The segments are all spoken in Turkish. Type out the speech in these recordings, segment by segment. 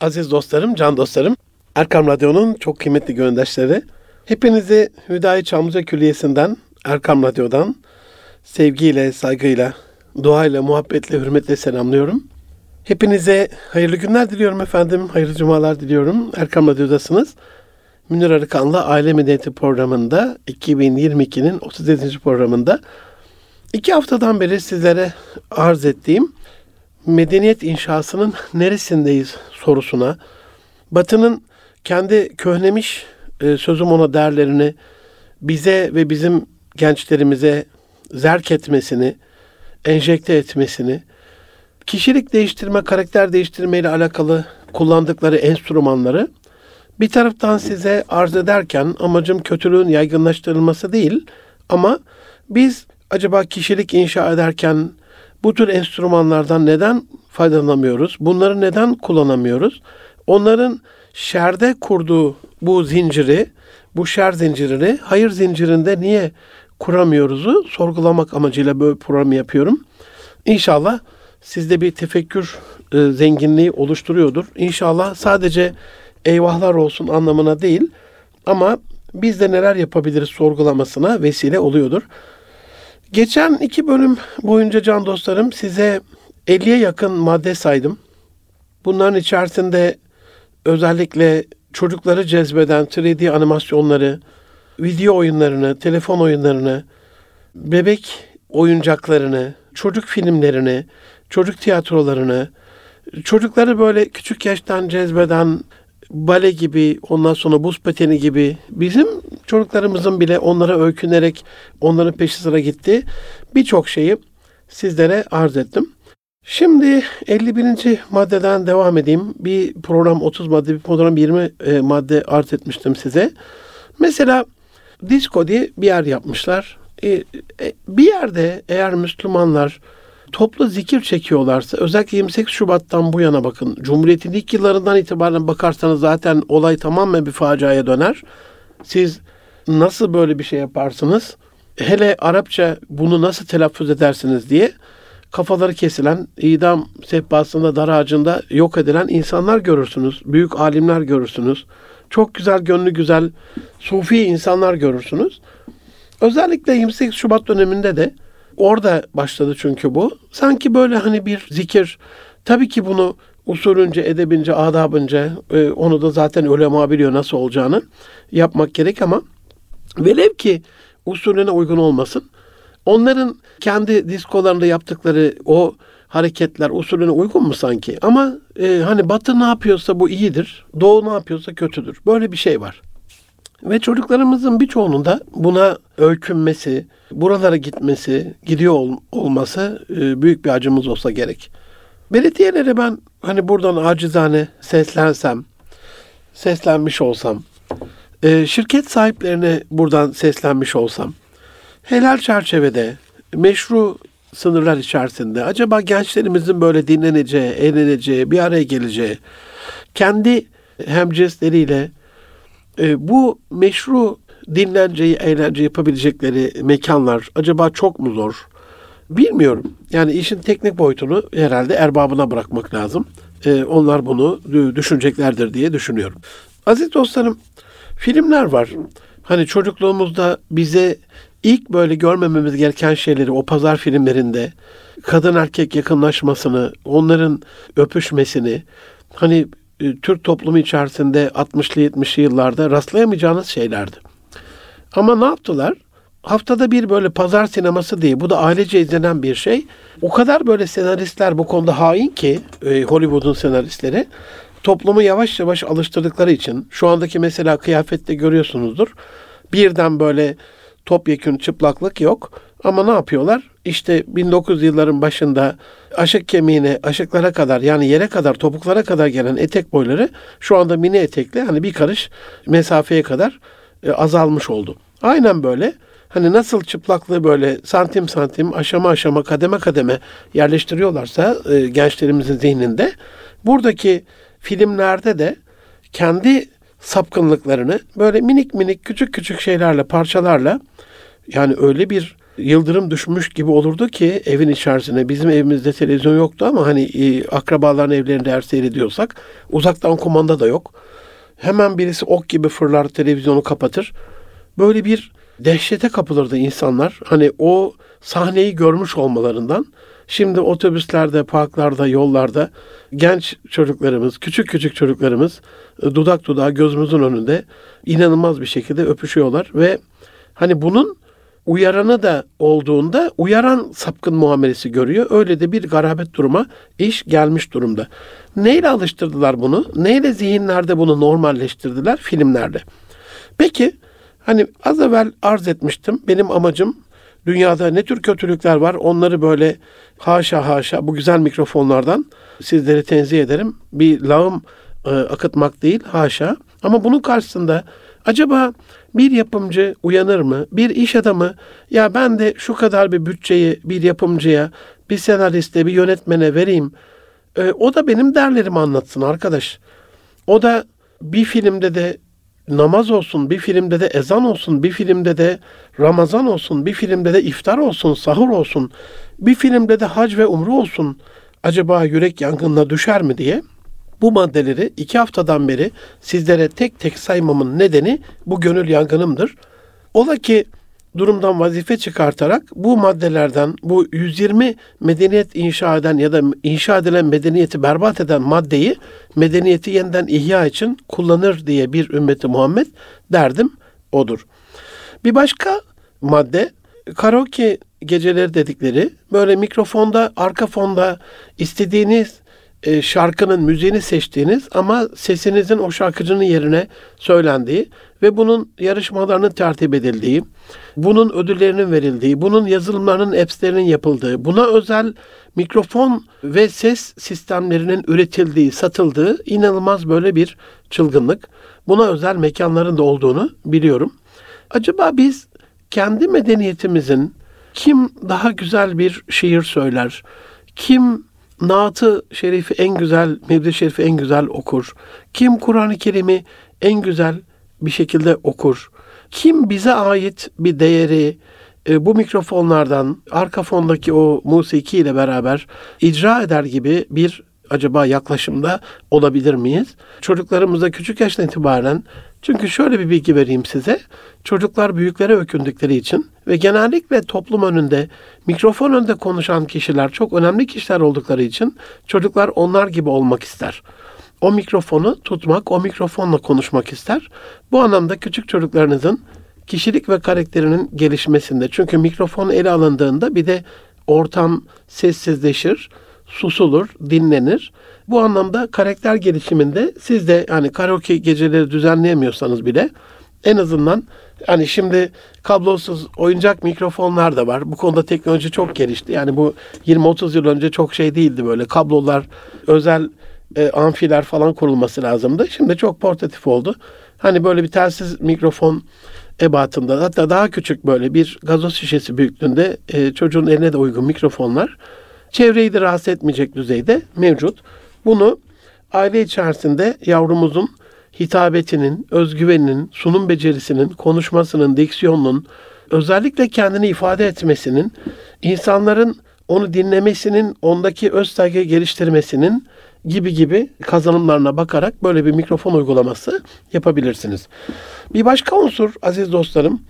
Aziz dostlarım, can dostlarım, Erkam Radyo'nun çok kıymetli göndaşları, hepinizi Hüdayi Çamlıcak Külliyesi'nden, Erkam Radyo'dan sevgiyle, saygıyla, duayla, muhabbetle, hürmetle selamlıyorum. Hepinize hayırlı günler diliyorum efendim, hayırlı cumalar diliyorum. Erkam Radyo'dasınız. Münir Arıkanlı Aile Mediyeti Programı'nda 2022'nin 37. programında 2 haftadan beri sizlere arz ettiğim medeniyet inşasının neresindeyiz sorusuna, Batı'nın kendi köhnemiş sözüm ona değerlerini bize ve bizim gençlerimize zerk etmesini, enjekte etmesini, kişilik değiştirme, karakter değiştirme ile alakalı kullandıkları enstrümanları bir taraftan size arz ederken amacım kötülüğün yaygınlaştırılması değil, ama biz acaba kişilik inşa ederken bu tür enstrümanlardan neden faydalanamıyoruz? Bunları neden kullanamıyoruz? Onların şerde kurduğu bu zinciri, bu şer zincirini hayır zincirinde niye kuramıyoruzu sorgulamak amacıyla böyle programı yapıyorum. İnşallah sizde bir tefekkür zenginliği oluşturuyordur. İnşallah sadece eyvahlar olsun anlamına değil, ama biz de neler yapabiliriz sorgulamasına vesile oluyordur. Geçen 2 bölüm boyunca can dostlarım size 50'ye yakın madde saydım. Bunların içerisinde özellikle çocukları cezbeden 3D animasyonları, video oyunlarını, telefon oyunlarını, bebek oyuncaklarını, çocuk filmlerini, çocuk tiyatrolarını, çocukları böyle küçük yaştan cezbeden bale gibi, ondan sonra buz pateni gibi, bizim çocuklarımızın bile onlara öykünerek onların peşi sıra gitti. Birçok şeyi sizlere arz ettim. Şimdi 51. maddeden devam edeyim. Bir program 30 madde, bir program 20 madde arz etmiştim size. Mesela disco diye bir yer yapmışlar. Bir yerde eğer Müslümanlar toplu zikir çekiyorlarsa, özellikle 28 Şubat'tan bu yana bakın, Cumhuriyet'in ilk yıllarından itibaren bakarsanız zaten olay tamamen bir faciaya döner. Siz nasıl böyle bir şey yaparsınız? Hele Arapça bunu nasıl telaffuz edersiniz diye kafaları kesilen, idam sehpasında, dar ağacında yok edilen insanlar görürsünüz. Büyük alimler görürsünüz. Çok güzel, gönlü güzel, sufi insanlar görürsünüz. Özellikle 28 Şubat döneminde de orada başladı çünkü bu. Sanki böyle hani bir zikir, tabii ki bunu usulünce, edebince, adabınca, onu da zaten ulema biliyor nasıl olacağını, yapmak gerek, ama velev ki usulüne uygun olmasın. Onların kendi diskolarında yaptıkları o hareketler usulüne uygun mu sanki? Ama hani Batı ne yapıyorsa bu iyidir, Doğu ne yapıyorsa kötüdür. Böyle bir şey var. Ve çocuklarımızın birçoğunun da buna öykünmesi, buralara gitmesi, gidiyor olması büyük bir acımız olsa gerek. Belediyelere ben hani buradan acizane seslenmiş olsam, şirket sahiplerine buradan seslenmiş olsam, helal çerçevede, meşru sınırlar içerisinde acaba gençlerimizin böyle dinleneceği, eğleneceği, bir araya geleceği, kendi hemcinsleriyle bu meşru dinlenceyi, eğlence yapabilecekleri mekanlar acaba çok mu zor? Bilmiyorum. Yani işin teknik boyutunu herhalde erbabına bırakmak lazım. Onlar bunu düşüneceklerdir diye düşünüyorum. Aziz dostlarım, filmler var. Hani çocukluğumuzda bize ilk böyle görmememiz gereken şeyleri, o pazar filmlerinde kadın erkek yakınlaşmasını, onların öpüşmesini, hani Türk toplumu içerisinde 60'lı 70'li yıllarda rastlayamayacağınız şeylerdi. Ama ne yaptılar? Haftada bir böyle pazar sineması diye, bu da ailece izlenen bir şey. O kadar böyle senaristler bu konuda hain ki, Hollywood'un senaristleri, toplumu yavaş yavaş alıştırdıkları için, şu andaki mesela kıyafette görüyorsunuzdur, birden böyle topyekün çıplaklık yok. Ama ne yapıyorlar? İşte 1900 yılların başında aşık kemiğine, aşıklara kadar, yani yere kadar, topuklara kadar gelen etek boyları şu anda mini etekle, hani bir karış mesafeye kadar azalmış oldu. Aynen böyle. Hani nasıl çıplaklığı böyle santim santim, aşama aşama, kademe kademe yerleştiriyorlarsa gençlerimizin zihninde, buradaki filmlerde de kendi sapkınlıklarını böyle minik minik, küçük küçük şeylerle, parçalarla, yani öyle bir yıldırım düşmüş gibi olurdu ki evin içerisine. Bizim evimizde televizyon yoktu ama hani akrabaların evlerinde her seyrediyorsak uzaktan kumanda da yok. Hemen birisi ok gibi fırlar, televizyonu kapatır. Böyle bir dehşete kapılırdı insanlar. Hani o sahneyi görmüş olmalarından. Şimdi otobüslerde, parklarda, yollarda genç çocuklarımız, küçük çocuklarımız dudak dudağa gözümüzün önünde inanılmaz bir şekilde öpüşüyorlar ve hani bunun uyaranı da olduğunda uyaran sapkın muamelesi görüyor. Öyle de bir garabet duruma iş gelmiş durumda. Neyle alıştırdılar bunu? Neyle zihinlerde bunu normalleştirdiler? Filmlerde. Peki hani az evvel arz etmiştim. Benim amacım dünyada ne tür kötülükler var onları böyle haşa bu güzel mikrofonlardan sizleri tenzih ederim. Bir lağım akıtmak değil, haşa. Ama bunun karşısında acaba bir yapımcı uyanır mı? Bir iş adamı ya ben de şu kadar bir bütçeyi bir yapımcıya, bir senariste, bir yönetmene vereyim. O da benim derlerimi anlatsın arkadaş. O da bir filmde de namaz olsun, bir filmde de ezan olsun, bir filmde de Ramazan olsun, bir filmde de iftar olsun, sahur olsun, bir filmde de hac ve umre olsun. Acaba yürek yangınına düşer mi diye. Bu maddeleri 2 haftadan beri sizlere tek tek saymamın nedeni bu gönül yangınımdır. Ola ki durumdan vazife çıkartarak bu maddelerden, bu 120 medeniyet inşa eden ya da inşa edilen medeniyeti berbat eden maddeyi medeniyeti yeniden ihya için kullanır diye bir ümmeti Muhammed derdim odur. Bir başka madde karaoke geceleri dedikleri böyle mikrofonda, arka fonda istediğiniz şarkının müziğini seçtiğiniz ama sesinizin o şarkıcının yerine söylendiği ve bunun yarışmalarının tertip edildiği, bunun ödüllerinin verildiği, bunun yazılımlarının, apps'lerinin yapıldığı, buna özel mikrofon ve ses sistemlerinin üretildiği, satıldığı inanılmaz böyle bir çılgınlık. Buna özel mekanların da olduğunu biliyorum. Acaba biz kendi medeniyetimizin kim daha güzel bir şiir söyler, kim naat-ı şerifi en güzel, mevlid-i şerifi en güzel okur, kim Kur'an-ı Kerim'i en güzel bir şekilde okur, kim bize ait bir değeri bu mikrofonlardan, arka fondaki o musikiyle beraber icra eder gibi bir acaba yaklaşımda olabilir miyiz? Çocuklarımıza küçük yaştan itibaren, çünkü şöyle bir bilgi vereyim size, çocuklar büyüklere ökündükleri için ve genellikle toplum önünde, mikrofon önünde konuşan kişiler çok önemli kişiler oldukları için çocuklar onlar gibi olmak ister. O mikrofonu tutmak, o mikrofonla konuşmak ister. Bu anlamda küçük çocuklarınızın kişilik ve karakterinin gelişmesinde, çünkü mikrofon ele alındığında bir de ortam sessizleşir, susulur, dinlenir. Bu anlamda karakter gelişiminde siz de hani karaoke geceleri düzenleyemiyorsanız bile en azından hani şimdi kablosuz oyuncak mikrofonlar da var. Bu konuda teknoloji çok gelişti. Yani bu 20-30 yıl önce çok şey değildi böyle. Kablolar, özel amfiler falan kurulması lazımdı. Şimdi çok portatif oldu. Hani böyle bir telsiz mikrofon ebatında, hatta daha küçük böyle bir gazoz şişesi büyüklüğünde çocuğun eline de uygun mikrofonlar çevreyi de rahatsız etmeyecek düzeyde mevcut. Bunu aile içerisinde yavrumuzun hitabetinin, özgüveninin, sunum becerisinin, konuşmasının, diksiyonunun, özellikle kendini ifade etmesinin, insanların onu dinlemesinin, ondaki öz saygıyı geliştirmesinin gibi kazanımlarına bakarak böyle bir mikrofon uygulaması yapabilirsiniz. Bir başka unsur aziz dostlarım,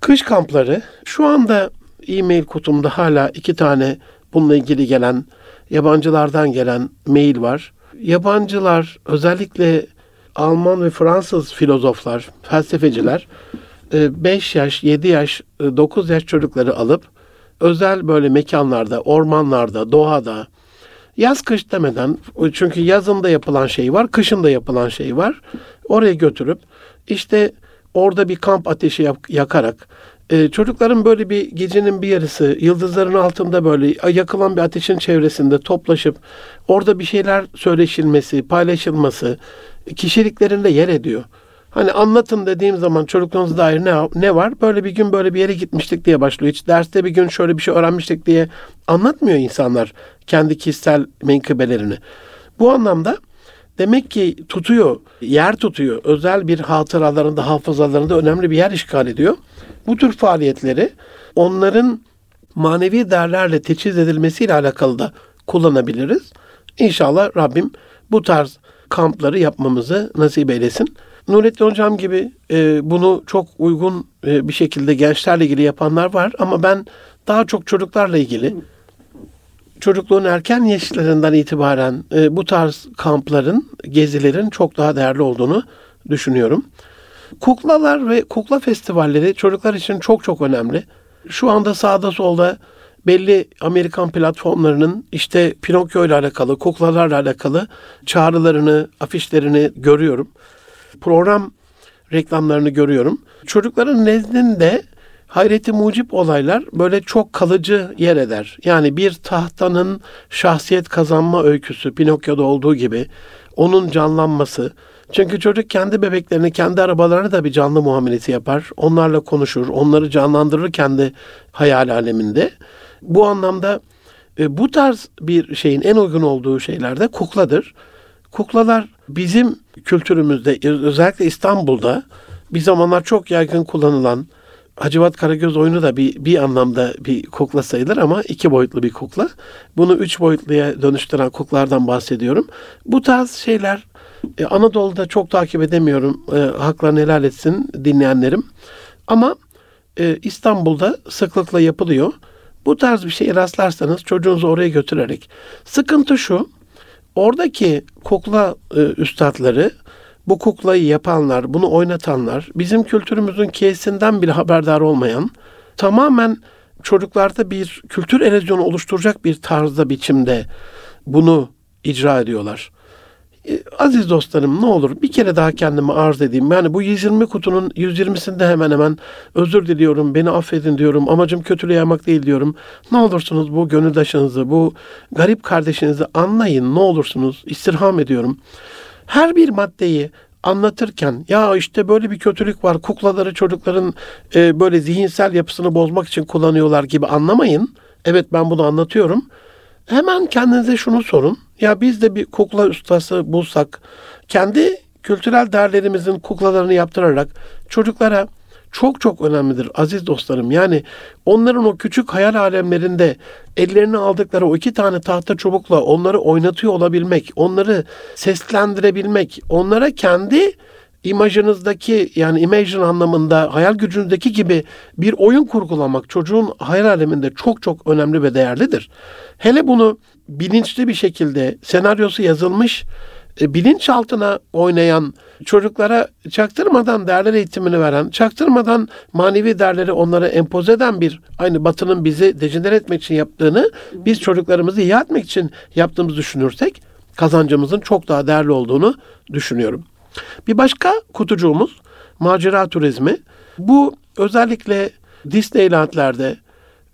kış kampları. Şu anda e-mail kutumda hala 2 tane bununla ilgili gelen, yabancılardan gelen mail var. Yabancılar, özellikle Alman ve Fransız filozoflar, felsefeciler 5 yaş, 7 yaş, 9 yaş çocukları alıp özel böyle mekanlarda, ormanlarda, doğada, yaz kış demeden, çünkü yazında yapılan şey var, kışında yapılan şey var. Oraya götürüp işte orada bir kamp ateşi yakarak, çocukların böyle bir gecenin bir yarısı yıldızların altında böyle yakılan bir ateşin çevresinde toplaşıp orada bir şeyler söyleşilmesi, paylaşılması kişiliklerinde yer ediyor. Hani anlatın dediğim zaman çocukluğunuza dair ne var? Böyle bir gün böyle bir yere gitmiştik diye başlıyor. Hiç derste bir gün şöyle bir şey öğrenmiştik diye anlatmıyor insanlar kendi kişisel menkıbelerini. Bu anlamda demek ki tutuyor, yer tutuyor. Özel bir hatıralarında, hafızalarında önemli bir yer işgal ediyor. Bu tür faaliyetleri onların manevi değerlerle teçhiz edilmesiyle alakalı da kullanabiliriz. İnşallah Rabbim bu tarz kampları yapmamızı nasip eylesin. Nurettin Hocam gibi bunu çok uygun bir şekilde gençlerle ilgili yapanlar var ama ben daha çok çocuklarla ilgili, çocukluğun erken yaşlarından itibaren bu tarz kampların, gezilerin çok daha değerli olduğunu düşünüyorum. Kuklalar ve kukla festivalleri çocuklar için çok çok önemli. Şu anda sağda solda belli Amerikan platformlarının işte Pinokyo ile alakalı, kuklalarla alakalı çağrılarını, afişlerini görüyorum. Program reklamlarını görüyorum. Çocukların nezdinde hayreti mucip olaylar böyle çok kalıcı yer eder. Yani bir tahtanın şahsiyet kazanma öyküsü, Pinokyo'da olduğu gibi onun canlanması. Çünkü çocuk kendi bebeklerini, kendi arabalarını da bir canlı muamelesi yapar. Onlarla konuşur, onları canlandırır kendi hayal aleminde. Bu anlamda bu tarz bir şeyin en uygun olduğu şeyler de kukladır. Kuklalar bizim kültürümüzde, özellikle İstanbul'da bir zamanlar çok yaygın kullanılan, Hacivat Karagöz oyunu da bir anlamda bir kukla sayılır ama 2 boyutlu bir kukla. Bunu 3 boyutluya dönüştüren kuklalardan bahsediyorum. Bu tarz şeyler Anadolu'da çok takip edemiyorum. Haklarını helal etsin dinleyenlerim. Ama İstanbul'da sıklıkla yapılıyor. Bu tarz bir şeye rastlarsanız çocuğunuzu oraya götürerek. Sıkıntı şu, oradaki kukla üstadları, bu kuklayı yapanlar, bunu oynatanlar, bizim kültürümüzün keysinden bile haberdar olmayan, tamamen çocuklarda bir kültür erozyonu oluşturacak bir tarzda, biçimde bunu icra ediyorlar. Aziz dostlarım, ne olur bir kere daha kendimi arz edeyim. Yani bu 120 kutunun 120'sinde hemen hemen özür diliyorum, beni affedin diyorum, amacım kötülüğe yaymak değil diyorum. Ne olursunuz bu gönüldaşınızı, bu garip kardeşinizi anlayın, ne olursunuz istirham ediyorum. Her bir maddeyi anlatırken ya işte böyle bir kötülük var, kuklaları çocukların böyle zihinsel yapısını bozmak için kullanıyorlar gibi anlamayın. Evet, ben bunu anlatıyorum. Hemen kendinize şunu sorun. Ya biz de bir kukla ustası bulsak, kendi kültürel değerlerimizin kuklalarını yaptırarak çocuklara, çok çok önemlidir aziz dostlarım. Yani onların o küçük hayal alemlerinde ellerine aldıkları o 2 tane tahta çubukla onları oynatıyor olabilmek, onları seslendirebilmek, onlara kendi imajınızdaki, yani imajın anlamında hayal gücünüzdeki gibi bir oyun kurgulamak çocuğun hayal aleminde çok çok önemli ve değerlidir. Hele bunu bilinçli bir şekilde, senaryosu yazılmış, bilinçaltına oynayan, çocuklara çaktırmadan değerler eğitimini veren, çaktırmadan manevi değerleri onlara empoze eden bir, aynı Batı'nın bizi dejenere etmek için yaptığını, biz çocuklarımızı ihya etmek için yaptığımızı düşünürsek kazancımızın çok daha değerli olduğunu düşünüyorum. Bir başka kutucuğumuz macera turizmi. Bu özellikle Disneyland'lerde,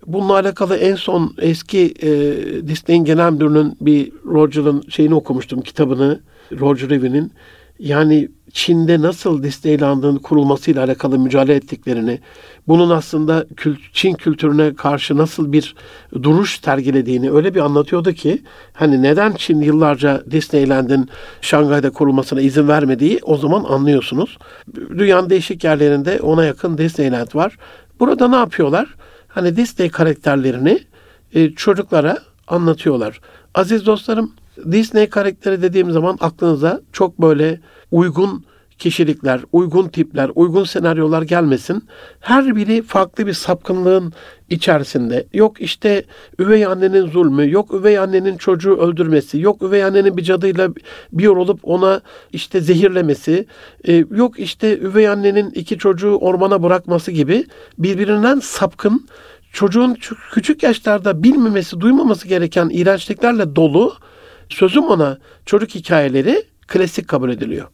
bununla alakalı en son eski Disney'in genel müdürünün, bir Roger'ın şeyini okumuştum, kitabını, Roger Reeve'nin. Yani Çin'de nasıl Disneyland'ın kurulmasıyla alakalı mücadele ettiklerini, bunun aslında Çin kültürüne karşı nasıl bir duruş sergilediğini öyle bir anlatıyordu ki, hani neden Çin yıllarca Disneyland'in Şangay'da kurulmasına izin vermediği o zaman anlıyorsunuz. Dünyanın değişik yerlerinde ona yakın Disneyland var. Burada ne yapıyorlar? Hani Disney karakterlerini çocuklara anlatıyorlar. Aziz dostlarım, Disney karakteri dediğim zaman aklınıza çok böyle uygun kişilikler, uygun tipler, uygun senaryolar gelmesin. Her biri farklı bir sapkınlığın içerisinde. Yok işte üvey annenin zulmü, yok üvey annenin çocuğu öldürmesi, yok üvey annenin bir cadıyla bir olup ona işte zehirlemesi, yok işte üvey annenin 2 çocuğu ormana bırakması gibi birbirinden sapkın, çocuğun küçük yaşlarda bilmemesi, duymaması gereken iğrençliklerle dolu, sözüm ona, çocuk hikayeleri klasik kabul ediliyor.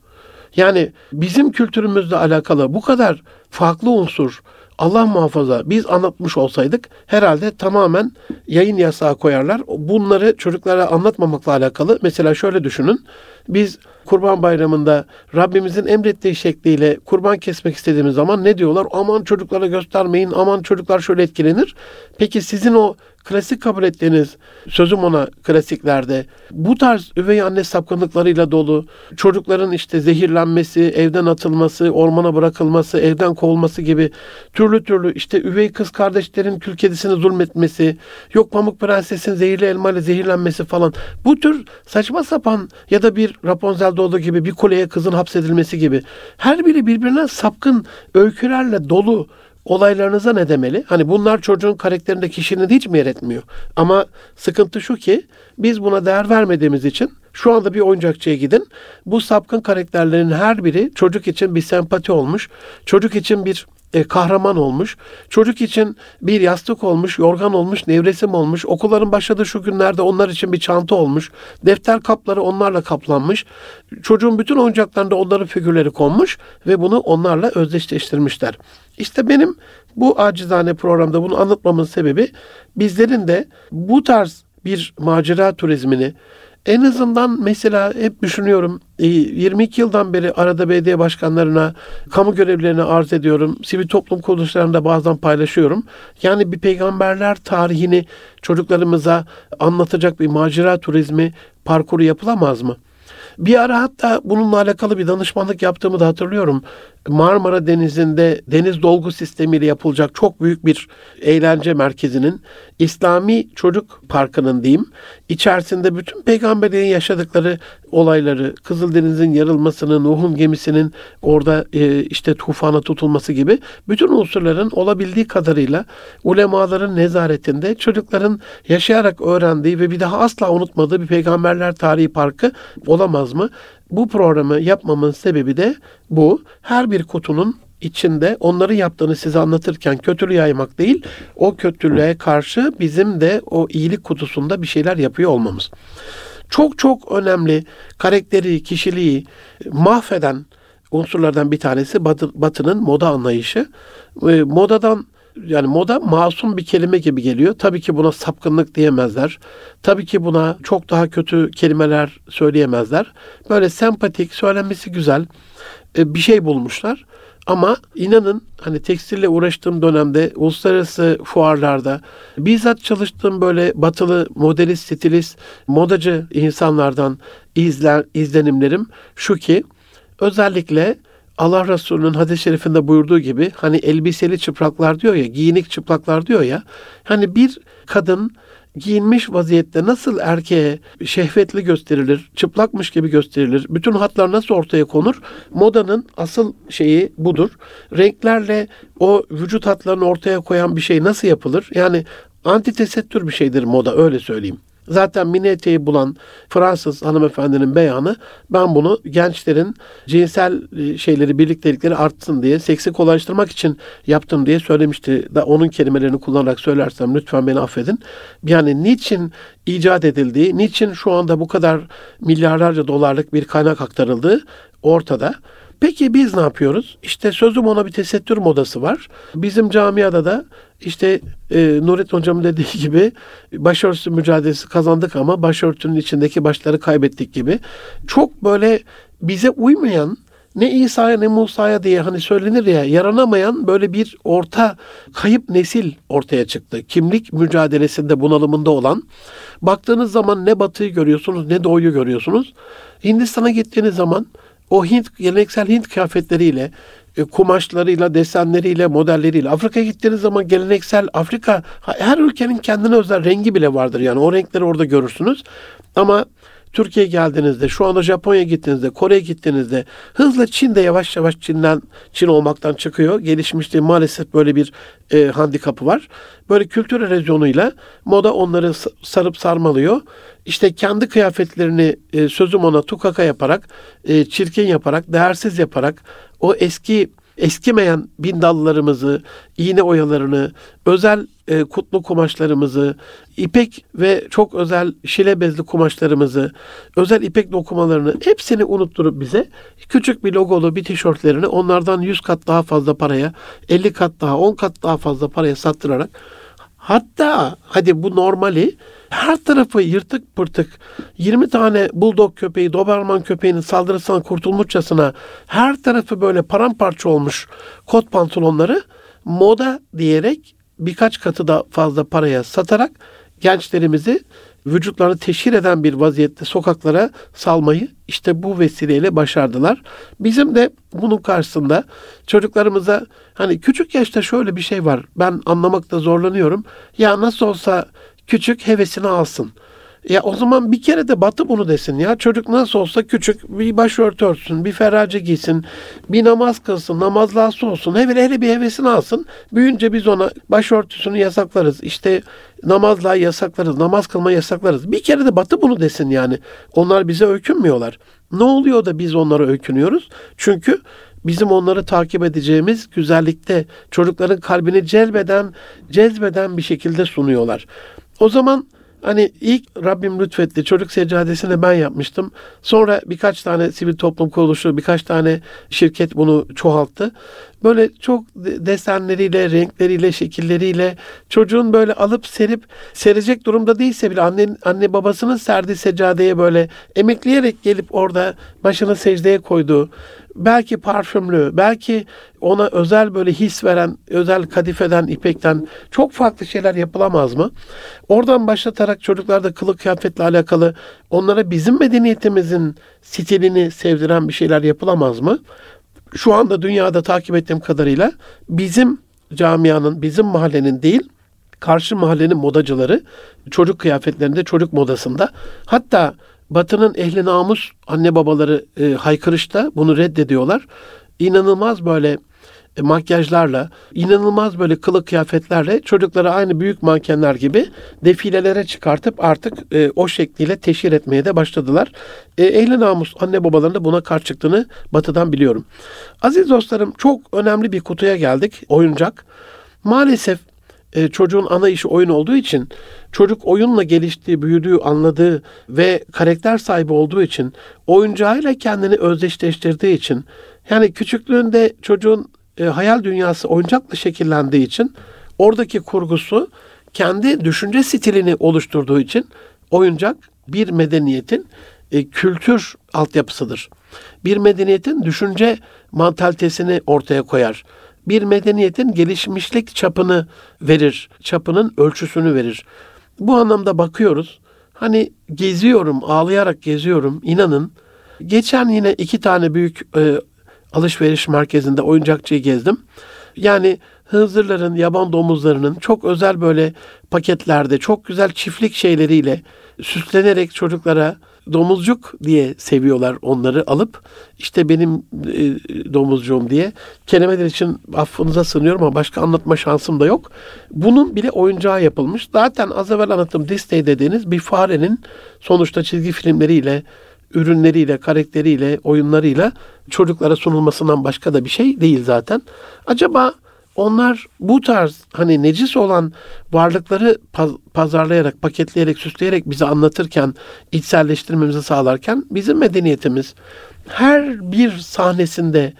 Yani bizim kültürümüzle alakalı bu kadar farklı unsur, Allah muhafaza biz anlatmış olsaydık herhalde tamamen yayın yasağı koyarlar. Bunları çocuklara anlatmamakla alakalı. Mesela şöyle düşünün. Biz Kurban Bayramı'nda Rabbimizin emrettiği şekliyle kurban kesmek istediğimiz zaman ne diyorlar? Aman çocuklara göstermeyin, aman çocuklar şöyle etkilenir. Peki sizin o Klasik kabul ettiğiniz, sözüm ona klasiklerde, bu tarz üvey anne sapkınlıklarıyla dolu, çocukların işte zehirlenmesi, evden atılması, ormana bırakılması, evden kovulması gibi türlü türlü işte üvey kız kardeşlerin kül kedisini zulmetmesi, yok Pamuk Prenses'in zehirli elmayla zehirlenmesi falan. Bu tür saçma sapan ya da bir Rapunzel'de olduğu gibi bir kuleye kızın hapsedilmesi gibi her biri birbirine sapkın öykülerle dolu olaylarınıza ne demeli? Hani bunlar çocuğun karakterinde kişiliğini hiç mi yer etmiyor? Ama sıkıntı şu ki biz buna değer vermediğimiz için şu anda bir oyuncakçıya gidin. Bu sapkın karakterlerin her biri çocuk için bir sempati olmuş, çocuk için bir kahraman olmuş, çocuk için bir yastık olmuş, yorgan olmuş, nevresim olmuş, okulların başladığı şu günlerde onlar için bir çanta olmuş, defter kapları onlarla kaplanmış, çocuğun bütün oyuncaklarında onların figürleri konmuş ve bunu onlarla özdeşleştirmişler. İşte benim bu acizane programda bunu anlatmamın sebebi bizlerin de bu tarz bir macera turizmini en azından mesela hep düşünüyorum 22 yıldan beri arada belediye başkanlarına, kamu görevlilerine arz ediyorum. Sivil toplum kuruluşlarında bazen paylaşıyorum. Yani bir peygamberler tarihini çocuklarımıza anlatacak bir macera turizmi parkuru yapılamaz mı? Bir ara hatta bununla alakalı bir danışmanlık yaptığımı da hatırlıyorum. Marmara Denizi'nde deniz dolgu sistemiyle yapılacak çok büyük bir eğlence merkezinin, İslami Çocuk Parkı'nın diyeyim, içerisinde bütün peygamberlerin yaşadıkları olayları, Kızıldeniz'in yarılmasını, Nuh'un gemisinin orada işte tufana tutulması gibi bütün unsurların olabildiği kadarıyla ulemaların nezaretinde çocukların yaşayarak öğrendiği ve bir daha asla unutmadığı bir peygamberler tarihi parkı olamaz mı? Bu programı yapmamın sebebi de bu. Her bir kutunun içinde onları yaptığını size anlatırken kötülüğü yaymak değil, o kötülüğe karşı bizim de o iyilik kutusunda bir şeyler yapıyor olmamız. Çok çok önemli karakteri, kişiliği mahveden unsurlardan bir tanesi Batı'nın moda anlayışı. Yani moda masum bir kelime gibi geliyor. Tabii ki buna sapkınlık diyemezler. Tabii ki buna çok daha kötü kelimeler söyleyemezler. Böyle sempatik, söylenmesi güzel bir şey bulmuşlar. Ama inanın hani tekstille uğraştığım dönemde uluslararası fuarlarda bizzat çalıştığım böyle batılı modelist, stilist, modacı insanlardan izlenimlerim şu ki özellikle Allah Resulü'nün hadis-i şerifinde buyurduğu gibi hani elbiseli çıplaklar diyor ya, giyinik çıplaklar diyor ya, hani bir kadın giyinmiş vaziyette nasıl erkeğe şehvetli gösterilir, çıplakmış gibi gösterilir, bütün hatlar nasıl ortaya konur? Modanın asıl şeyi budur. Renklerle o vücut hatlarını ortaya koyan bir şey nasıl yapılır? Yani antitesettür bir şeydir moda, öyle söyleyeyim. Zaten mini eteği bulan Fransız hanımefendinin beyanı, ben bunu gençlerin cinsel şeyleri, birliktelikleri artsın diye, seksi kolaylaştırmak için yaptım diye söylemişti. Da onun kelimelerini kullanarak söylersem lütfen beni affedin. Yani niçin icat edildiği, niçin şu anda bu kadar milyarlarca dolarlık bir kaynak aktarıldığı ortada. Peki biz ne yapıyoruz? İşte sözüm ona bir tesettür modası var. Bizim camiada da işte Nurettin Hocam dediği gibi başörtüsü mücadelesi kazandık ama başörtünün içindeki başları kaybettik gibi. Çok böyle bize uymayan, ne İsa'ya ne Musa'ya diye hani söylenir ya, yaranamayan böyle bir orta kayıp nesil ortaya çıktı. Kimlik mücadelesinde, bunalımında olan. Baktığınız zaman ne batıyı görüyorsunuz ne doğuyu görüyorsunuz. Hindistan'a gittiğiniz zaman o geleneksel Hint kıyafetleriyle, kumaşlarıyla, desenleriyle, modelleriyle. Afrika'ya gittiğiniz zaman geleneksel Afrika, her ülkenin kendine özel rengi bile vardır. Yani o renkleri orada görürsünüz. Ama Türkiye'ye geldiğinizde, şu anda Japonya'ya gittiğinizde, Kore'ye gittiğinizde hızla Çin'de yavaş yavaş Çin olmaktan çıkıyor. Gelişmişliğin maalesef böyle bir handikapı var. Böyle kültür erozyonuyla moda onları sarıp sarmalıyor. İşte kendi kıyafetlerini sözüm ona tukaka yaparak, çirkin yaparak, değersiz yaparak o eskimeyen bindallarımızı, iğne oyalarını, özel kutlu kumaşlarımızı, ipek ve çok özel şile bezli kumaşlarımızı, özel ipek dokumalarını hepsini unutturup bize küçük bir logolu bir tişörtlerini onlardan 100 kat daha fazla paraya, 50 kat daha, 10 kat daha fazla paraya sattırarak, hatta hadi bu normali, her tarafı yırtık pırtık 20 tane bulldog köpeği, doberman köpeğinin saldırısından kurtulmuşçasına her tarafı böyle paramparça olmuş kot pantolonları moda diyerek birkaç katı da fazla paraya satarak gençlerimizi vücutlarını teşhir eden bir vaziyette sokaklara salmayı işte bu vesileyle başardılar. Bizim de bunun karşısında çocuklarımıza hani küçük yaşta şöyle bir şey var. Ben anlamakta zorlanıyorum. Ya nasıl olsa küçük hevesini alsın. Ya o zaman bir kere de batı bunu desin ya. Çocuk nasıl olsa küçük bir başörtü örtsün, bir ferace giysin, bir namaz kılsın, namazlası olsun. Hele bir hevesini alsın. Büyünce biz ona başörtüsünü yasaklarız. İşte namazla yasaklarız, namaz kılmayı yasaklarız. Bir kere de batı bunu desin yani. Onlar bize öykünmüyorlar. Ne oluyor da biz onlara öykünüyoruz? Çünkü bizim onları takip edeceğimiz güzellikte çocukların kalbini cezbeden bir şekilde sunuyorlar. O zaman hani ilk Rabbim lütfetti çocuk seccadesini ben yapmıştım. Sonra birkaç tane sivil toplum kuruluşu, birkaç tane şirket bunu çoğalttı. Böyle çok desenleriyle, renkleriyle, şekilleriyle çocuğun böyle alıp serip serecek durumda değilse bile anne babasının serdiği seccadeye böyle emekleyerek gelip orada başını secdeye koyduğu, belki parfümlü, belki ona özel böyle his veren, özel kadifeden, ipekten çok farklı şeyler yapılamaz mı? Oradan başlatarak çocuklarda kılık kıyafetle alakalı onlara bizim medeniyetimizin stilini sevdiren bir şeyler yapılamaz mı? Şu anda dünyada takip ettiğim kadarıyla bizim camianın, bizim mahallenin değil, karşı mahallenin modacıları çocuk kıyafetlerinde, çocuk modasında, hatta Batı'nın ehli namus anne babaları haykırışta bunu reddediyorlar. İnanılmaz böyle makyajlarla, inanılmaz böyle kılık kıyafetlerle çocukları aynı büyük mankenler gibi defilelere çıkartıp artık o şekliyle teşhir etmeye de başladılar. Ehli namus anne babaların da buna karşı çıktığını Batı'dan biliyorum. Aziz dostlarım, çok önemli bir kutuya geldik, oyuncak. Maalesef çocuğun ana işi oyun olduğu için, çocuk oyunla geliştiği, büyüdüğü, anladığı ve karakter sahibi olduğu için, oyuncağıyla kendini özdeşleştirdiği için, yani küçüklüğünde çocuğun hayal dünyası oyuncakla şekillendiği için, oradaki kurgusu kendi düşünce stilini oluşturduğu için oyuncak bir medeniyetin kültür altyapısıdır. Bir medeniyetin düşünce mantalitesini ortaya koyar. Bir medeniyetin gelişmişlik çapını verir, çapının ölçüsünü verir. Bu anlamda bakıyoruz. Hani geziyorum, ağlayarak geziyorum, inanın. Geçen yine 2 tane büyük alışveriş merkezinde oyuncakçıyı gezdim. Yani hınzırların, yaban domuzlarının çok özel böyle paketlerde, çok güzel çiftlik şeyleriyle süslenerek çocuklara domuzcuk diye seviyorlar, onları alıp işte benim domuzcuğum diye. Kelimeler için affınıza sığınıyorum ama başka anlatma şansım da yok. Bunun bile oyuncağı yapılmış. Zaten az evvel anlattığım Disney dediğiniz bir farenin sonuçta çizgi filmleriyle, ürünleriyle, karakteriyle, oyunlarıyla çocuklara sunulmasından başka da bir şey değil zaten. Acaba onlar bu tarz hani necis olan varlıkları pazarlayarak, paketleyerek, süsleyerek bize anlatırken, içselleştirmemizi sağlarken bizim medeniyetimiz her bir sahnesinde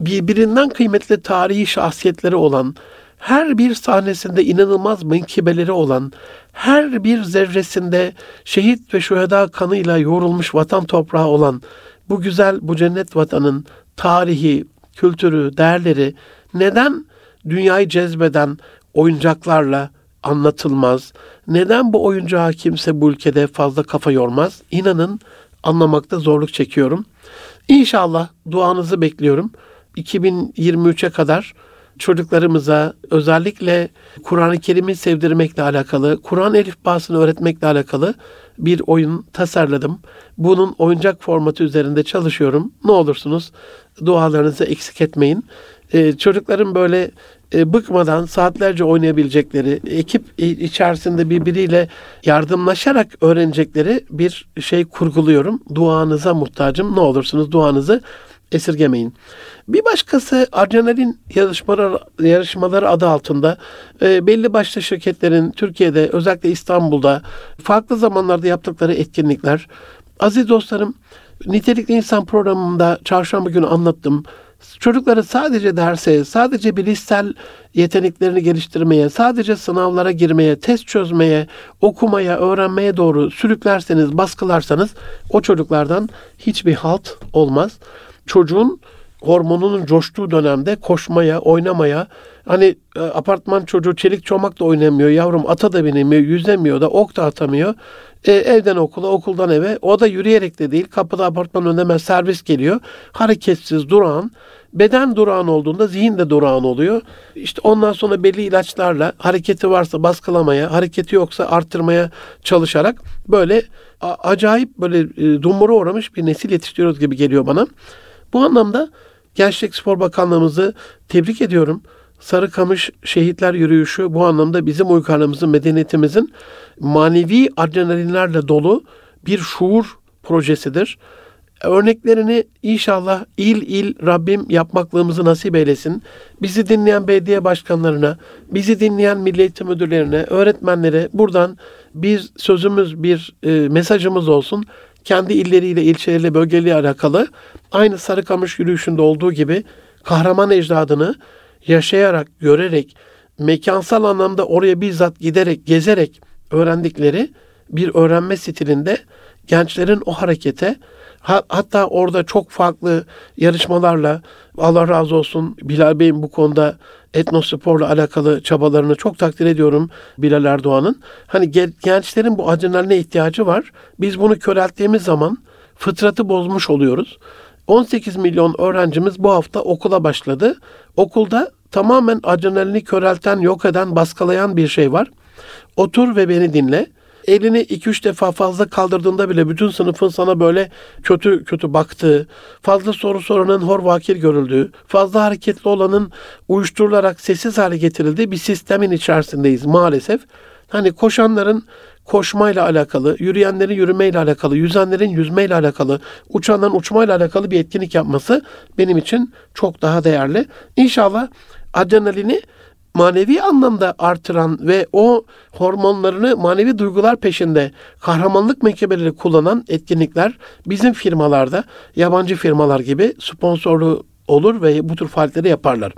birbirinden kıymetli tarihi şahsiyetleri olan, her bir sahnesinde inanılmaz mınkibeleri olan, her bir zerresinde şehit ve şüheda kanıyla yoğrulmuş vatan toprağı olan bu güzel, bu cennet vatanın tarihi, kültürü, değerleri neden dünyayı cezbeden oyuncaklarla anlatılmaz? Neden bu oyuncağa kimse bu ülkede fazla kafa yormaz? İnanın anlamakta zorluk çekiyorum. İnşallah duanızı bekliyorum. 2023'e kadar çocuklarımıza özellikle Kur'an-ı Kerim'i sevdirmekle alakalı, Kur'an elifbasını öğretmekle alakalı bir oyun tasarladım. Bunun oyuncak formatı üzerinde çalışıyorum. Ne olursunuz dualarınızı eksik etmeyin. Çocukların böyle bıkmadan saatlerce oynayabilecekleri, ekip içerisinde birbiriyle yardımlaşarak öğrenecekleri bir şey kurguluyorum. Duanıza muhtacım. Ne olursunuz duanızı esirgemeyin. Bir başkası adrenalin yarışmaları adı altında belli başlı şirketlerin Türkiye'de, özellikle İstanbul'da farklı zamanlarda yaptıkları etkinlikler. Aziz dostlarım, Nitelikli İnsan programında çarşamba günü anlattım. Çocukları sadece derse, sadece bilişsel yeteneklerini geliştirmeye, sadece sınavlara girmeye, test çözmeye, okumaya, öğrenmeye doğru sürüklerseniz, baskılarsanız o çocuklardan hiçbir halt olmaz. Çocuğun hormonunun coştuğu dönemde koşmaya, oynamaya, hani apartman çocuğu çelik çomakla oynamıyor, yavrum ata da binemiyor, yüzemiyor da, ok da atamıyor. Evden okula, okuldan eve. O da yürüyerek de değil, kapıda apartmanın önüne hemen servis geliyor. Hareketsiz, durağan. Beden durağan olduğunda zihin de durağan oluyor. İşte ondan sonra belli ilaçlarla hareketi varsa baskılamaya, hareketi yoksa arttırmaya çalışarak böyle acayip böyle dumura uğramış bir nesil yetiştiriyoruz gibi geliyor bana. Bu anlamda Gençlik Spor Bakanlığımızı tebrik ediyorum. Sarıkamış Şehitler Yürüyüşü bu anlamda bizim uygarlığımızın, medeniyetimizin manevi adrenalinlerle dolu bir şuur projesidir. Örneklerini inşallah il il Rabbim yapmaklığımızı nasip eylesin. Bizi dinleyen belediye başkanlarına, bizi dinleyen Milli Eğitim Müdürlerine, öğretmenlere buradan bir sözümüz, bir mesajımız olsun. Kendi illeriyle, ilçeleriyle, bölgeleriyle alakalı aynı Sarıkamış yürüyüşünde olduğu gibi kahraman ecdadını yaşayarak, görerek, mekansal anlamda oraya bizzat giderek, gezerek öğrendikleri bir öğrenme stilinde gençlerin o harekete, hatta orada çok farklı yarışmalarla, Allah razı olsun Bilal Bey'in bu konuda etnosporla alakalı çabalarını çok takdir ediyorum, Bilal Erdoğan'ın. Hani gençlerin bu adrenaline ihtiyacı var. Biz bunu körelttiğimiz zaman fıtratı bozmuş oluyoruz. 18 milyon öğrencimiz bu hafta okula başladı. Okulda tamamen adrenalini körelten, yok eden, baskılayan bir şey var. Otur ve beni dinle. Elini 2-3 defa fazla kaldırdığında bile bütün sınıfın sana böyle kötü kötü baktığı, fazla soru soranın hor vakir görüldüğü, fazla hareketli olanın uyuşturularak sessiz hale getirildiği bir sistemin içerisindeyiz maalesef. Hani koşanların koşmayla alakalı, yürüyenlerin yürümeyle alakalı, yüzenlerin yüzmeyle alakalı, uçanların uçmayla alakalı bir etkinlik yapması benim için çok daha değerli. İnşallah adrenalini manevi anlamda artıran ve o hormonlarını manevi duygular peşinde kahramanlık mektebeleri kullanan etkinlikler bizim firmalarda, yabancı firmalar gibi sponsorlu olur ve bu tür faaliyetleri yaparlar.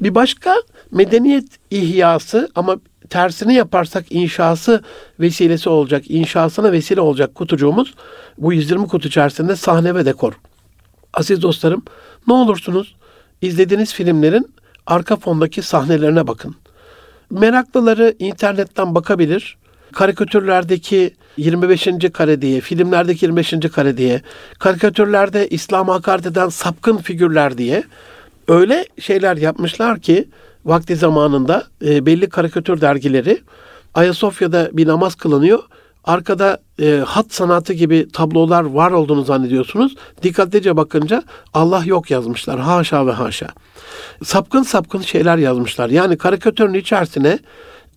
Bir başka medeniyet ihyası ama tersini yaparsak inşası vesilesi olacak, inşasına vesile olacak kutucuğumuz bu 120 kutu içerisinde sahne ve dekor. Aziz dostlarım, ne olursunuz izlediğiniz filmlerin arka fondaki sahnelerine bakın. Meraklıları internetten bakabilir. Karikatürlerdeki 25. kare diye, filmlerdeki 25. kare diye, karikatürlerde İslam'a hakaret eden sapkın figürler diye öyle şeyler yapmışlar ki vakti zamanında belli karikatür dergileri, Ayasofya'da bir namaz kılınıyor. Arkada hat sanatı gibi tablolar var olduğunu zannediyorsunuz. Dikkatlice bakınca Allah yok yazmışlar. Haşa ve haşa. Sapkın sapkın şeyler yazmışlar. Yani karikatürün içerisine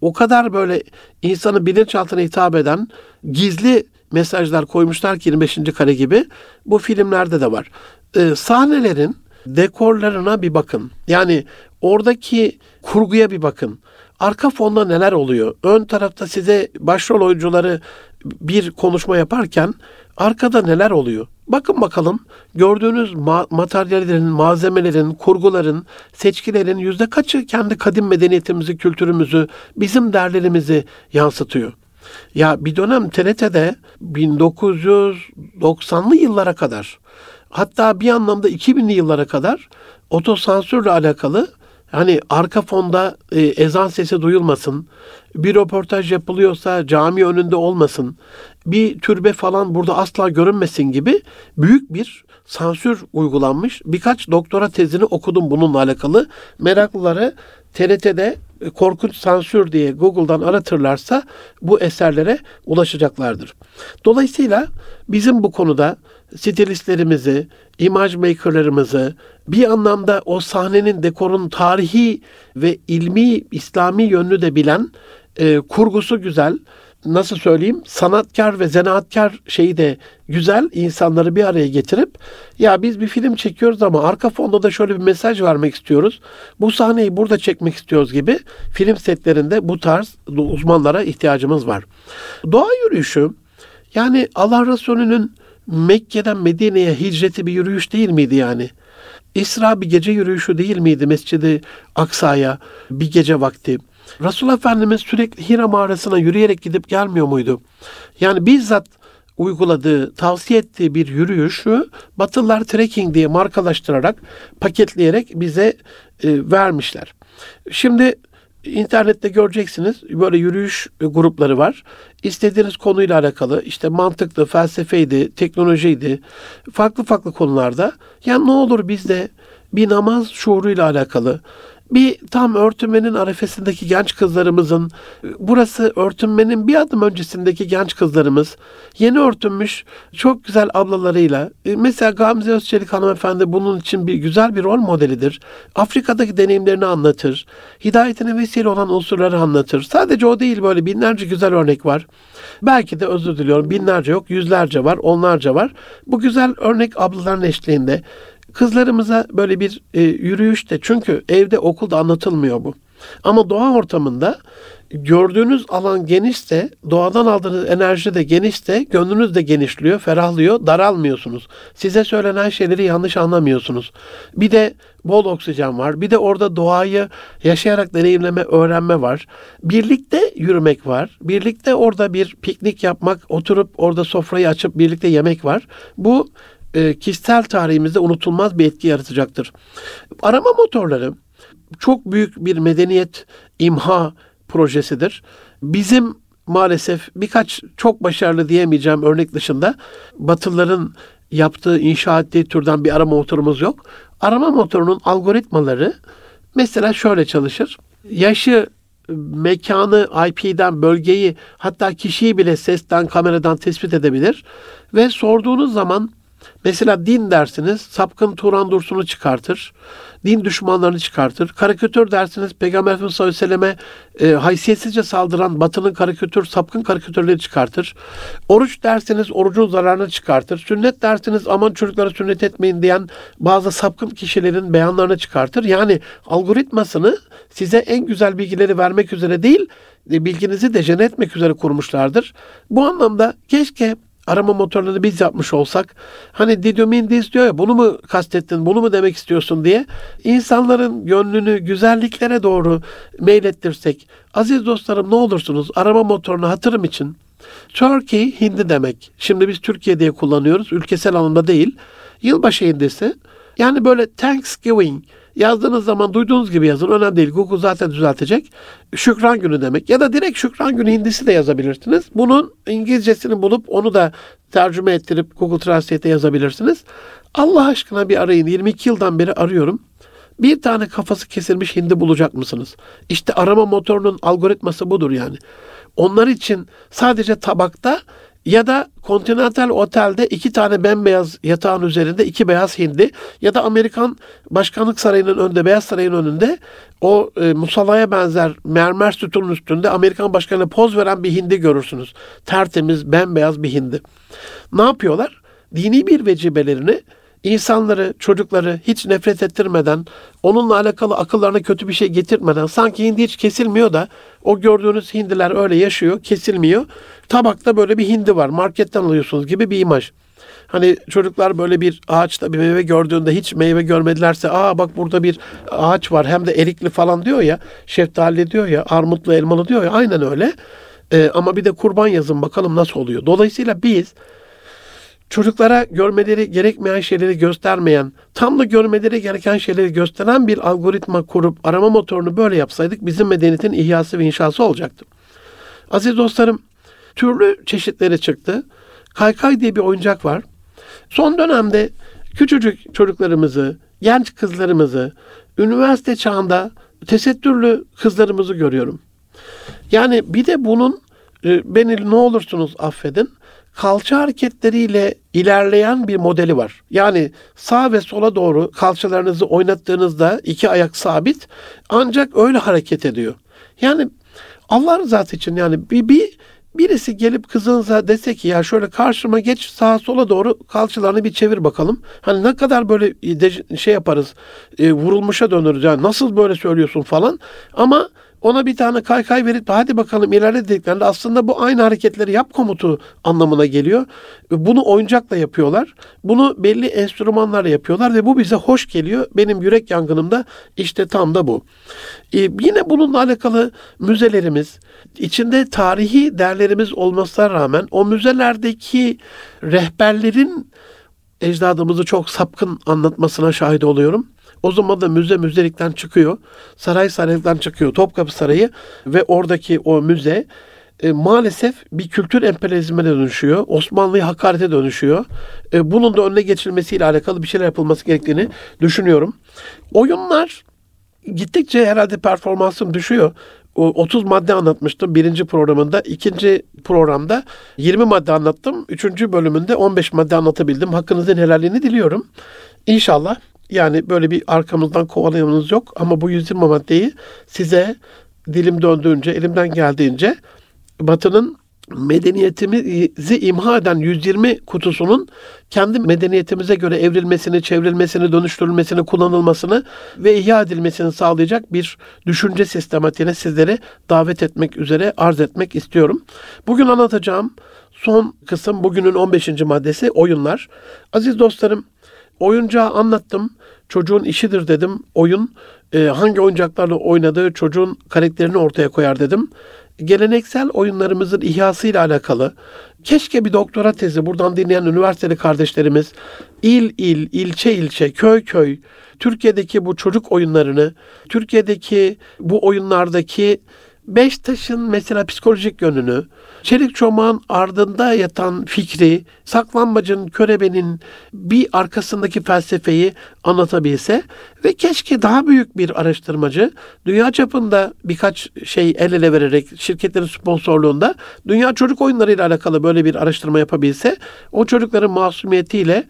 o kadar böyle insanı bilinçaltına hitap eden gizli mesajlar koymuşlar ki 25. kare gibi. Bu filmlerde de var. Sahnelerin dekorlarına bir bakın. Yani oradaki kurguya bir bakın. Arka fonda neler oluyor? Ön tarafta size başrol oyuncuları bir konuşma yaparken arkada neler oluyor? Bakın bakalım gördüğünüz materyallerin, malzemelerin, kurguların, seçkilerin yüzde kaçı kendi kadim medeniyetimizi, kültürümüzü, bizim değerlerimizi yansıtıyor? Ya bir dönem TRT'de 1990'lı yıllara kadar, hatta bir anlamda 2000'li yıllara kadar otosansürle alakalı, hani arka fonda ezan sesi duyulmasın, bir röportaj yapılıyorsa cami önünde olmasın, bir türbe falan burada asla görünmesin gibi büyük bir sansür uygulanmış. Birkaç doktora tezini okudum bununla alakalı. Meraklıları TRT'de korkunç sansür diye Google'dan aratırlarsa bu eserlere ulaşacaklardır. Dolayısıyla bizim bu konuda stilistlerimizi, imaj makerlarımızı, bir anlamda o sahnenin, dekorun tarihi ve ilmi, İslami yönünü de bilen, kurgusu güzel, nasıl söyleyeyim, sanatkar ve zanaatkar şeyi de güzel insanları bir araya getirip, ya biz bir film çekiyoruz ama arka fonda da şöyle bir mesaj vermek istiyoruz, bu sahneyi burada çekmek istiyoruz gibi film setlerinde bu tarz uzmanlara ihtiyacımız var. Doğa yürüyüşü, yani Allah Resulü'nün Mekke'den Medine'ye hicreti bir yürüyüş değil miydi yani? İsra bir gece yürüyüşü değil miydi Mescid-i Aksa'ya bir gece vakti? Resul Efendimiz sürekli Hira Mağarası'na yürüyerek gidip gelmiyor muydu? Yani bizzat uyguladığı, tavsiye ettiği bir yürüyüşü Batılılar trekking diye markalaştırarak, paketleyerek bize vermişler. Şimdi İnternette göreceksiniz, böyle yürüyüş grupları var. İstediğiniz konuyla alakalı, işte mantıklı, felsefeydi, teknolojiydi, farklı farklı konularda. Ya ne olur bizde bir namaz şuuruyla alakalı, bir tam örtünmenin arifesindeki genç kızlarımızın, burası örtünmenin bir adım öncesindeki genç kızlarımız, yeni örtünmüş çok güzel ablalarıyla, mesela Gamze Özçelik hanımefendi bunun için bir güzel bir rol modelidir. Afrika'daki deneyimlerini anlatır, hidayetine vesile olan unsurları anlatır. Sadece o değil, böyle binlerce güzel örnek var. Belki de, özür diliyorum, binlerce yok, yüzlerce var, onlarca var. Bu güzel örnek ablaların eşliğinde kızlarımıza böyle bir yürüyüşte, çünkü evde, okulda anlatılmıyor bu. Ama doğa ortamında gördüğünüz alan genişse, doğadan aldığınız enerji de genişse, gönlünüz de genişliyor, ferahlıyor, daralmıyorsunuz. Size söylenen şeyleri yanlış anlamıyorsunuz. Bir de bol oksijen var. Bir de orada doğayı yaşayarak deneyimleme, öğrenme var. Birlikte yürümek var. Birlikte orada bir piknik yapmak, oturup orada sofrayı açıp birlikte yemek var. Bu kişisel tarihimizde unutulmaz bir etki yaratacaktır. Arama motorları çok büyük bir medeniyet imha projesidir. Bizim maalesef birkaç çok başarılı diyemeyeceğim örnek dışında Batılıların yaptığı, inşa ettiği türden bir arama motorumuz yok. Arama motorunun algoritmaları mesela şöyle çalışır. Yaşı, mekanı, IP'den, bölgeyi, hatta kişiyi bile sesten, kameradan tespit edebilir ve sorduğunuz zaman, mesela din dersiniz, sapkın Turan Dursun'u çıkartır, din düşmanlarını çıkartır. Karikatür dersiniz, Peygamber Efendimiz sallallahu aleyhi ve selleme haysiyetsizce saldıran batının karikatür, sapkın karikatürleri çıkartır. Oruç dersiniz, orucun zararını çıkartır. Sünnet dersiniz, aman çocuklara sünnet etmeyin diyen bazı sapkın kişilerin beyanlarını çıkartır. Yani algoritmasını size en güzel bilgileri vermek üzere değil, bilginizi dejenere etmek üzere kurmuşlardır. Bu anlamda keşke arama motorlarını biz yapmış olsak, hani did you mean this diyor ya, bunu mu kastettin, bunu mu demek istiyorsun diye insanların gönlünü güzelliklere doğru meylettirsek. Aziz dostlarım, ne olursunuz arama motorunu hatırım için. Turkey, hindi demek. Şimdi biz Türkiye diye kullanıyoruz, ülkesel anlamda değil. Yılbaşı hindisi. Yani böyle Thanksgiving yazdığınız zaman duyduğunuz gibi yazın. Önemli değil. Google zaten düzeltecek. Şükran günü demek. Ya da direkt Şükran günü hindisi de yazabilirsiniz. Bunun İngilizcesini bulup onu da tercüme ettirip Google Translate'e yazabilirsiniz. Allah aşkına bir arayın. 22 yıldan beri arıyorum. Bir tane kafası kesilmiş hindi bulacak mısınız? İşte arama motorunun algoritması budur yani. Onlar için sadece tabakta ya da kontinental otelde 2 tane bembeyaz yatağın üzerinde 2 beyaz hindi ya da Amerikan Başkanlık Sarayı'nın önünde, Beyaz Saray'ın önünde o musallaya benzer mermer sütunun üstünde Amerikan Başkanı'na poz veren bir hindi görürsünüz. Tertemiz, bembeyaz bir hindi. Ne yapıyorlar? Dini bir vecibelerini, İnsanları, çocukları hiç nefret ettirmeden, onunla alakalı akıllarına kötü bir şey getirmeden, sanki hindi hiç kesilmiyor da o gördüğünüz hindiler öyle yaşıyor, kesilmiyor. Tabakta böyle bir hindi var, marketten alıyorsunuz gibi bir imaj. Hani çocuklar böyle bir ağaçta bir meyve gördüğünde, hiç meyve görmedilerse, aa bak burada bir ağaç var hem de erikli falan diyor ya, şeftali diyor ya, armutlu, elmalı diyor ya, aynen öyle. Ama bir de kurban yazın bakalım nasıl oluyor. Dolayısıyla biz çocuklara görmeleri gerekmeyen şeyleri göstermeyen, tam da görmeleri gereken şeyleri gösteren bir algoritma kurup arama motorunu böyle yapsaydık bizim medeniyetin ihyası ve inşası olacaktı. Aziz dostlarım, türlü çeşitleri çıktı. Kaykay diye bir oyuncak var. Son dönemde küçücük çocuklarımızı, genç kızlarımızı, üniversite çağında tesettürlü kızlarımızı görüyorum. Yani bir de bunun, beni ne olursunuz affedin, kalça hareketleriyle ilerleyen bir modeli var. Yani sağ ve sola doğru kalçalarınızı oynattığınızda iki ayak sabit, ancak öyle hareket ediyor. Yani Allah rızası için, yani birisi gelip kızınıza dese ki ya şöyle karşıma geç, sağa sola doğru kalçalarını bir çevir bakalım. Hani ne kadar böyle şey yaparız, vurulmuşa dönürüz. Yani nasıl böyle söylüyorsun falan. Ama ona bir tane kaykay verip hadi bakalım ilerle dediklerinde aslında bu aynı hareketleri yap komutu anlamına geliyor. Bunu oyuncakla yapıyorlar. Bunu belli enstrümanlarla yapıyorlar ve bu bize hoş geliyor. Benim yürek yangınım da işte tam da bu. Yine bununla alakalı müzelerimiz, içinde tarihi değerlerimiz olmasına rağmen o müzelerdeki rehberlerin ecdadımızı çok sapkın anlatmasına şahit oluyorum. O zaman da müzelikten çıkıyor. Saraydan çıkıyor Topkapı Sarayı ve oradaki o müze maalesef bir kültür emperyalizmine dönüşüyor. Osmanlı'yı hakarete dönüşüyor. Bunun da önüne geçilmesiyle alakalı bir şeyler yapılması gerektiğini düşünüyorum. Oyunlar gittikçe herhalde performansım düşüyor. 30 madde anlatmıştım birinci programında. İkinci programda 20 madde anlattım. Üçüncü bölümünde 15 madde anlatabildim. Hakkınızın helalini diliyorum. İnşallah. Yani böyle bir arkamızdan kovalayanınız yok ama bu 120 maddeyi size dilim döndüğünce, elimden geldiğince Batı'nın medeniyetimizi imha eden 120 kutusunun kendi medeniyetimize göre evrilmesini, çevrilmesini, dönüştürülmesini, kullanılmasını ve ihya edilmesini sağlayacak bir düşünce sistematiğine sizleri davet etmek üzere arz etmek istiyorum. Bugün anlatacağım son kısım, bugünün 15. maddesi oyunlar. Aziz dostlarım, oyuncağı anlattım. Çocuğun işidir dedim. Oyun hangi oyuncaklarla oynadığı çocuğun karakterini ortaya koyar dedim. Geleneksel oyunlarımızın ihyasıyla alakalı keşke bir doktora tezi buradan dinleyen üniversiteli kardeşlerimiz il, ilçe ilçe, köy, Türkiye'deki bu çocuk oyunlarını, Türkiye'deki bu oyunlardaki Beştaş'ın mesela psikolojik yönünü, çelik çomağın ardında yatan fikri, saklanmacın, körebenin bir arkasındaki felsefeyi anlatabilse ve keşke daha büyük bir araştırmacı dünya çapında birkaç şey el ele vererek şirketlerin sponsorluğunda dünya çocuk oyunlarıyla alakalı böyle bir araştırma yapabilse o çocukların masumiyetiyle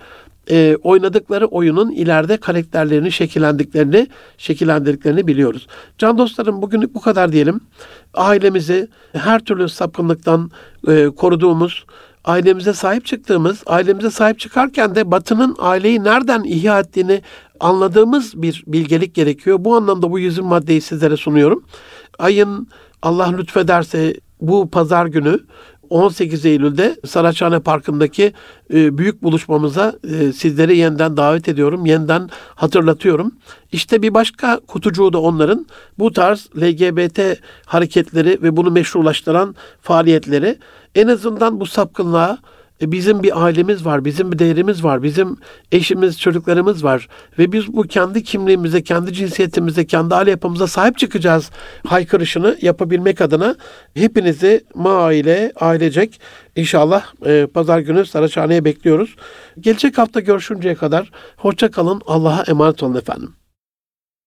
oynadıkları oyunun ileride karakterlerini şekillendirdiklerini biliyoruz. Can dostlarım bugünlük bu kadar diyelim. Ailemizi her türlü sapkınlıktan koruduğumuz, ailemize sahip çıktığımız, ailemize sahip çıkarken de Batı'nın aileyi nereden ihya ettiğini anladığımız bir bilgelik gerekiyor. Bu anlamda bu 120 maddeyi sizlere sunuyorum. Ayın Allah lütfederse bu pazar günü 18 Eylül'de Saraçhane Parkı'ndaki büyük buluşmamıza sizleri yeniden davet ediyorum, yeniden hatırlatıyorum. İşte bir başka kutucuğu da onların bu tarz LGBT hareketleri ve bunu meşrulaştıran faaliyetleri en azından bu sapkınlığa bizim bir ailemiz var, bizim bir değerimiz var, bizim eşimiz, çocuklarımız var ve biz bu kendi kimliğimize, kendi cinsiyetimize, kendi aile yapımıza sahip çıkacağız haykırışını yapabilmek adına hepinizi ailecek inşallah pazar günü Saraçhane'ye bekliyoruz. Gelecek hafta görüşünceye kadar hoşça kalın, Allah'a emanet olun efendim.